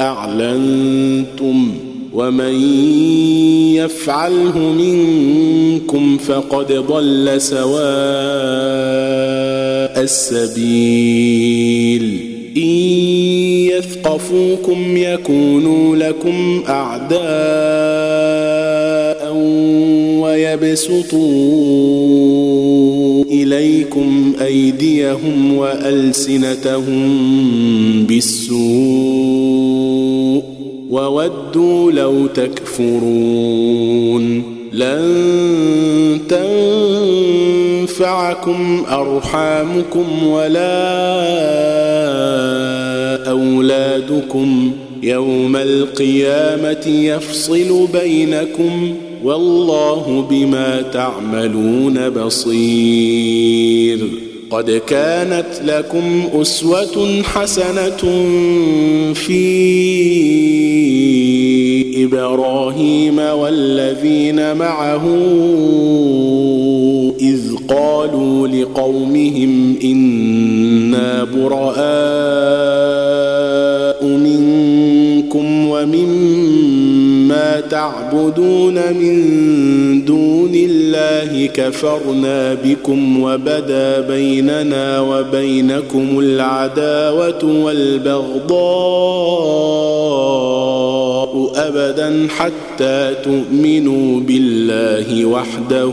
أعلنتم ومن يفعله منكم فقد ضل سواء السبيل إن يثقفوكم يكونوا لكم أعداء ويبسطوا إليكم أيديهم وألسنتهم بالسوء وودوا لو تكفرون لن تنفعكم أرحامكم ولا أولادكم يوم القيامة يفصل بينكم والله بما تعملون بصير قد كانت لكم أسوة حسنة في إبراهيم والذين معه إذ قالوا لقومهم إنا براء منكم ومما تعبدون من دون الله كفرنا بكم وبدا بيننا وبينكم العداوة والبغضاء أبدا حتى تؤمنوا بالله وحده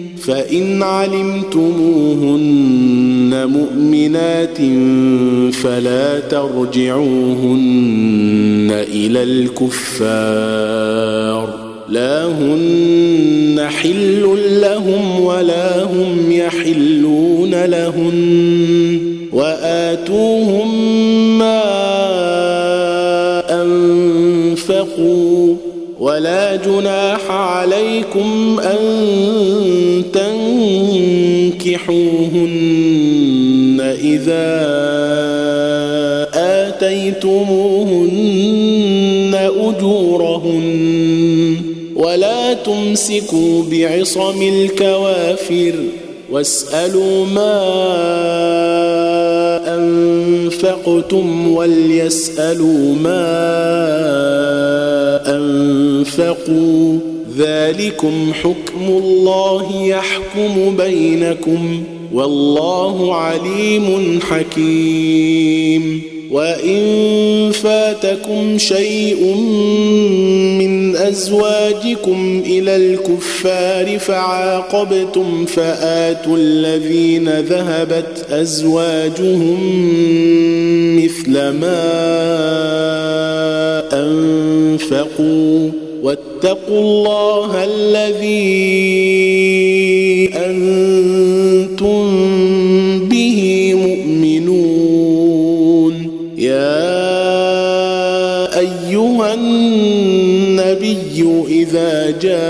فإن علمتموهن مؤمنات فلا ترجعوهن إلى الكفار، لا هن حل لهم ولا هم يحلون لهن، وآتوهم ما أنفقوا، ولا جناح عليكم أن تنكحوهن إذا آتيتموهن أجورهن، ولا تمسكوا بعصم الكوافر، واسألوا ما أنفقتم وليسألوا ما أنفقوا، ذلكم حكم الله يحكم بينكم، والله عليم حكيم. وإن فاتكم شيء من أزواجكم إلى الكفار فعاقبتم فآتوا الذين ذهبت أزواجهم مثل ما أنفقوا، واتقوا الله الذي أنتم به مؤمنون. يا أيها النبي إذا جاءك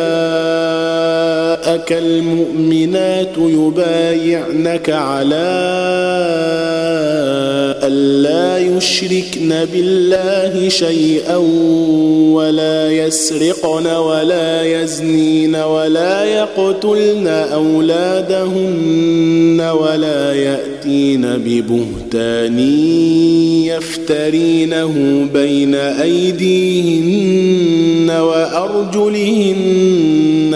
المؤمنات يبايعنك على ألا يشركن بالله شيئا ولا يسرقن ولا يزنين ولا يقتلن أولادهن ولا يأتين ببهتان يفترينه بين أيديهن وأرجلهن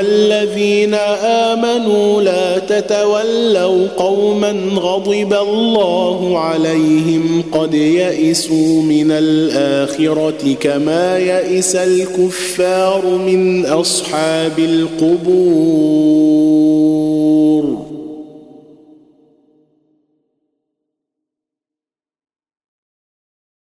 الذين آمنوا لا تتولوا قوما غضب الله عليهم قد يئسوا من الآخرة كما يئس الكفار من أصحاب القبور.